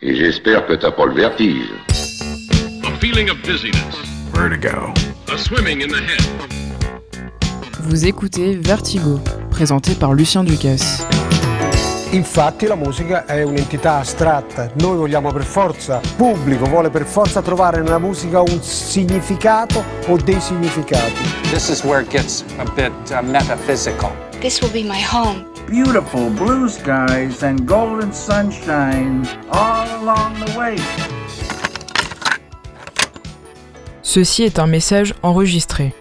Et j'espère que t'as pas le vertige. A feeling of dizziness. Vertigo. A swimming in the head. Vous écoutez Vertigo, présenté par Lucien Ducasse. Infatti la musica è un'entità astratta. Noi vogliamo per forza, il pubblico vuole per forza trovare nella musica un significato o dei significati. This is where it gets a bit metaphysical. This will be my home. Beautiful blue skies and golden sunshine all along the way. Ceci est un message enregistré.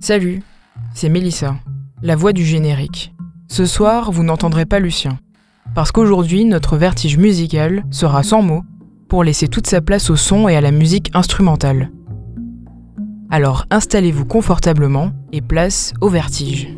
Salut, c'est Mélissa, la voix du générique. Ce soir, vous n'entendrez pas Lucien, parce qu'aujourd'hui, notre vertige musical sera sans mots pour laisser toute sa place au son et à la musique instrumentale. Alors installez-vous confortablement et place au vertige.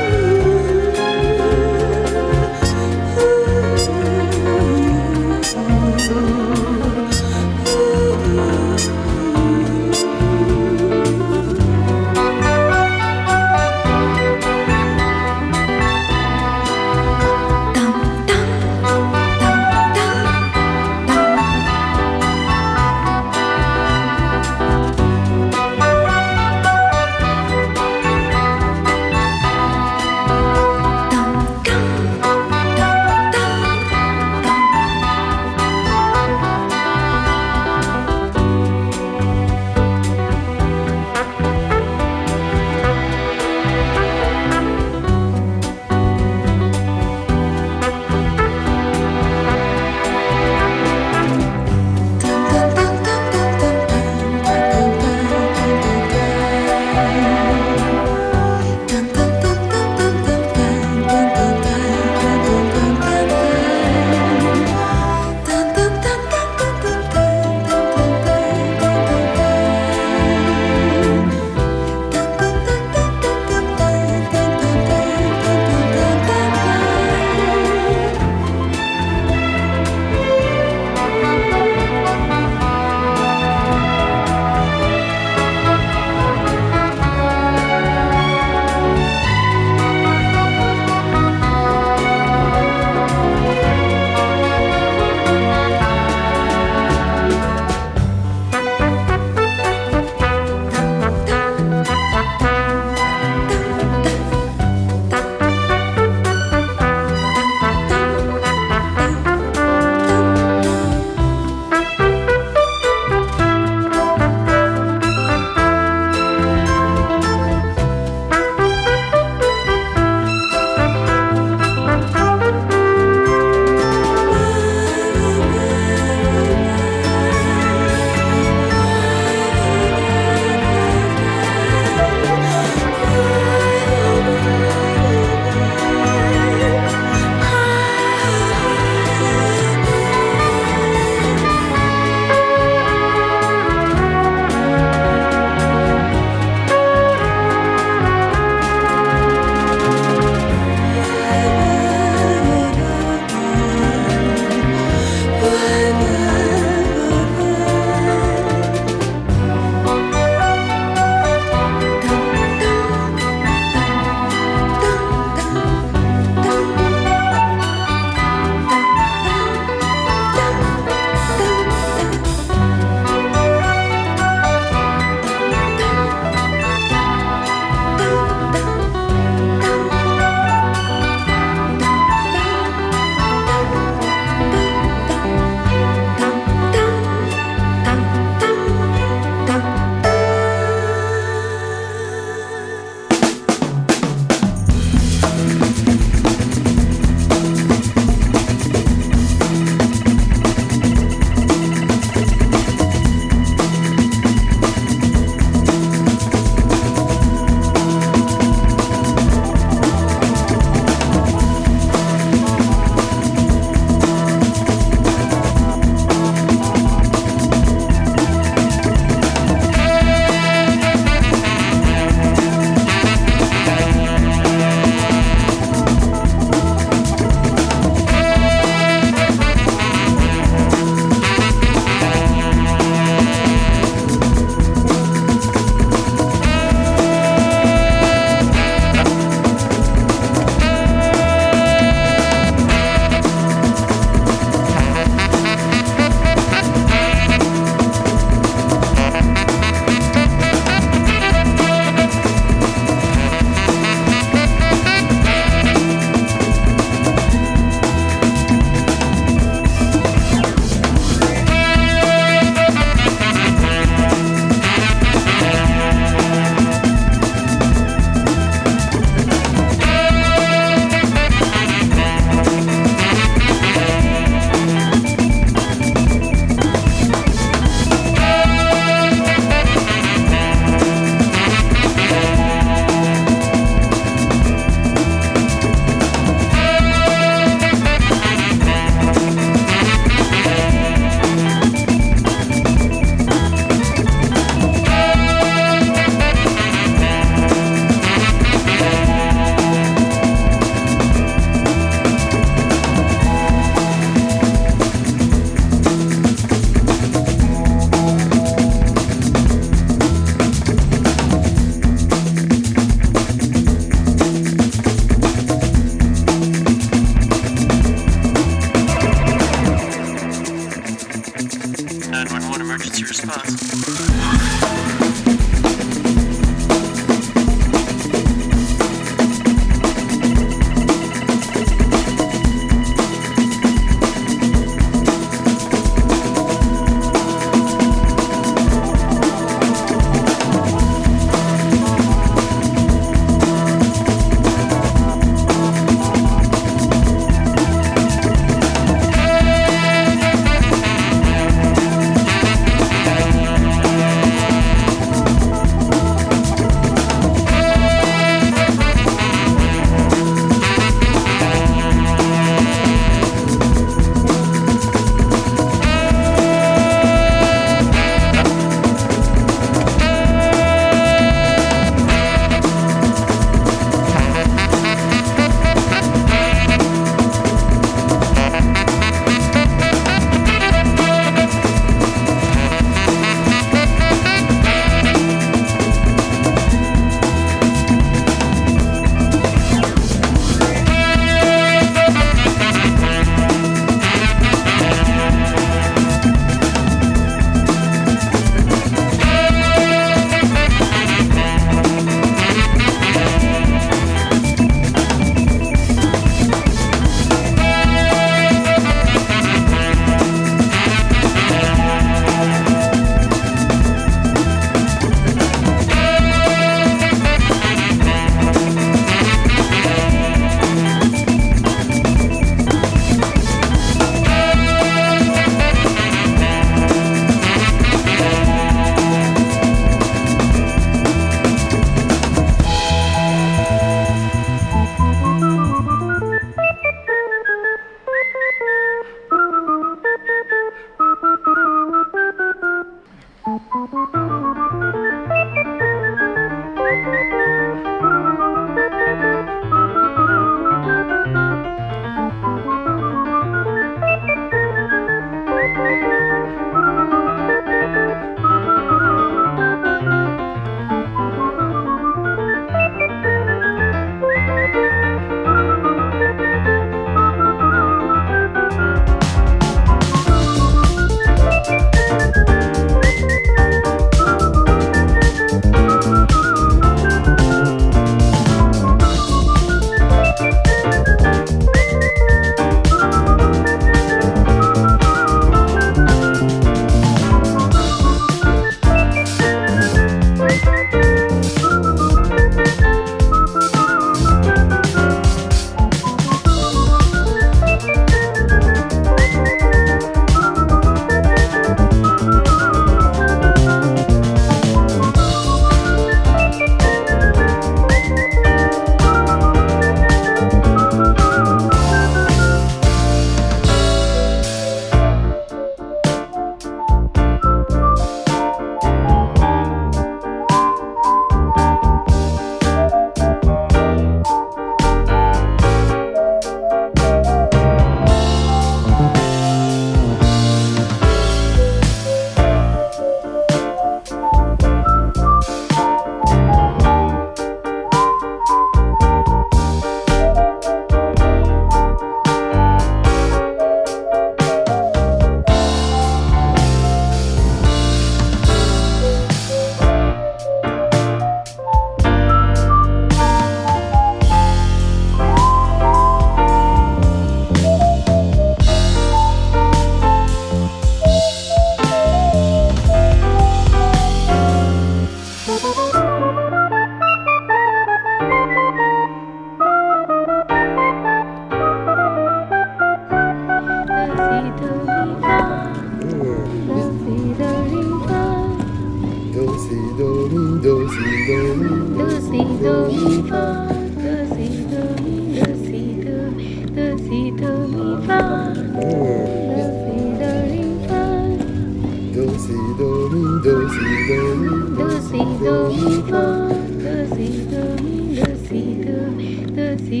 Do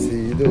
si do.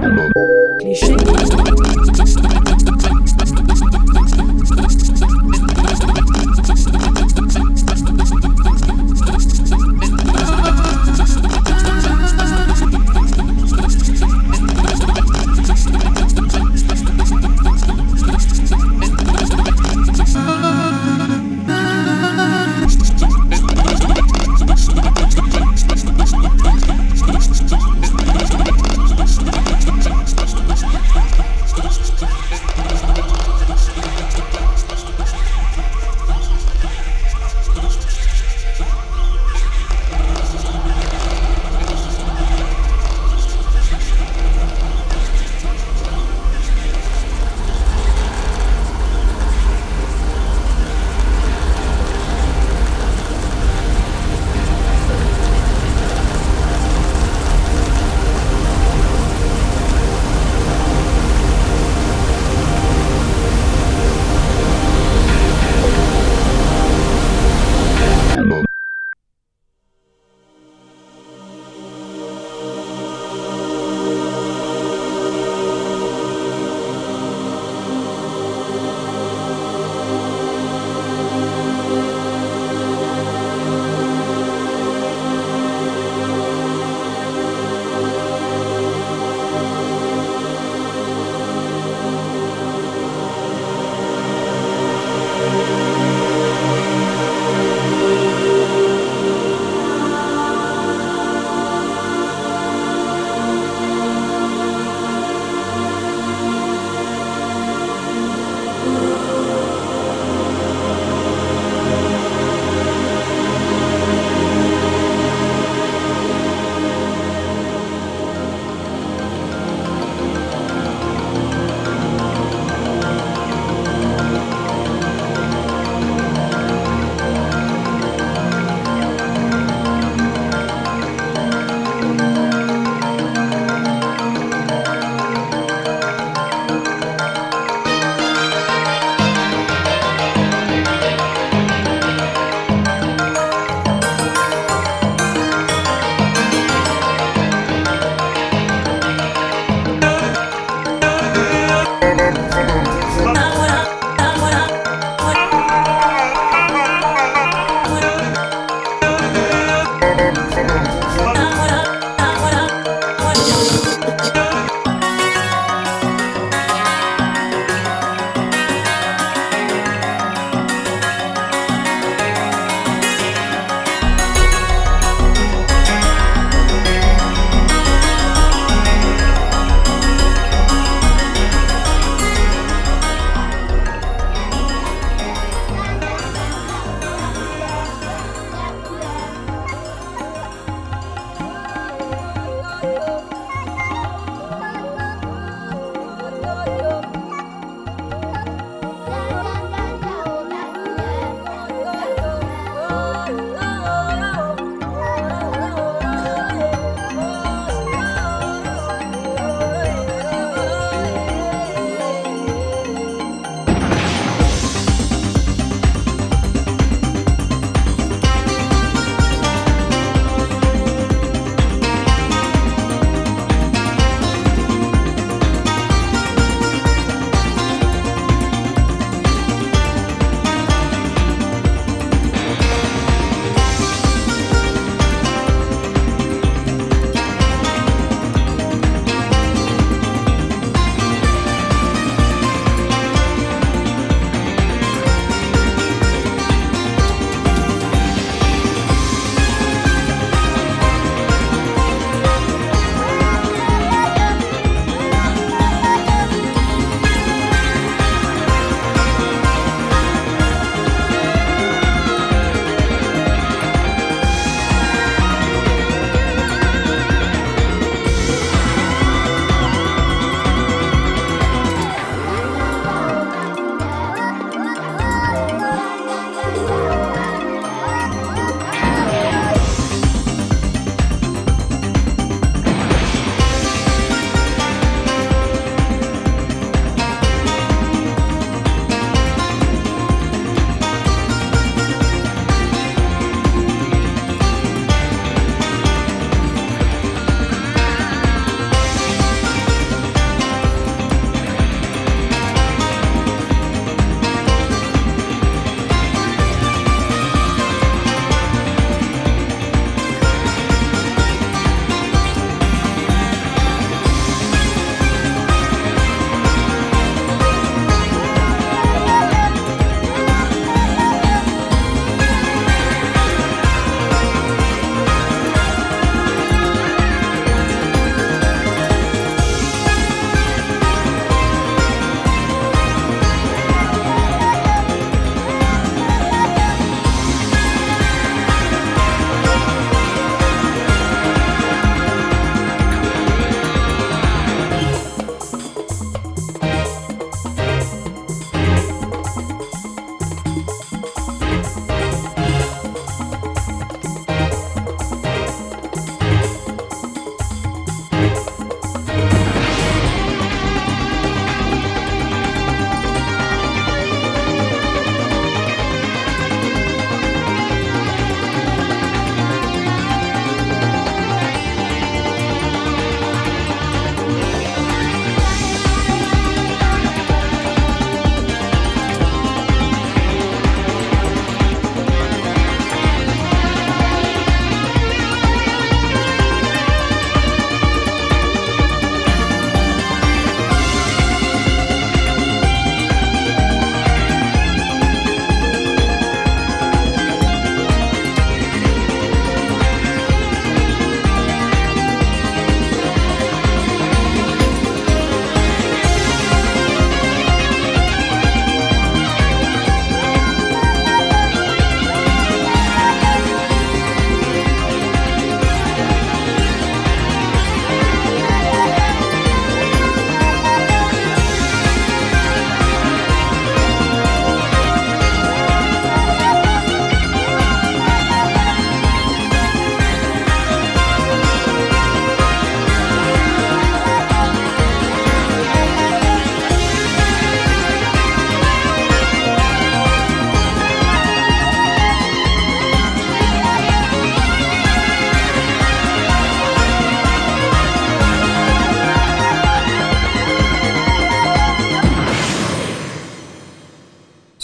Cliché.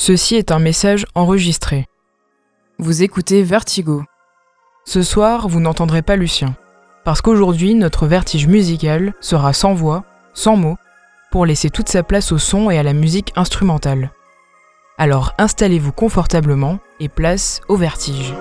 Ceci est un message enregistré. Vous écoutez Vertigo. Ce soir, vous n'entendrez pas Lucien, parce qu'aujourd'hui, notre vertige musical sera sans voix, sans mots, pour laisser toute sa place au son et à la musique instrumentale. Alors installez-vous confortablement et place au vertige.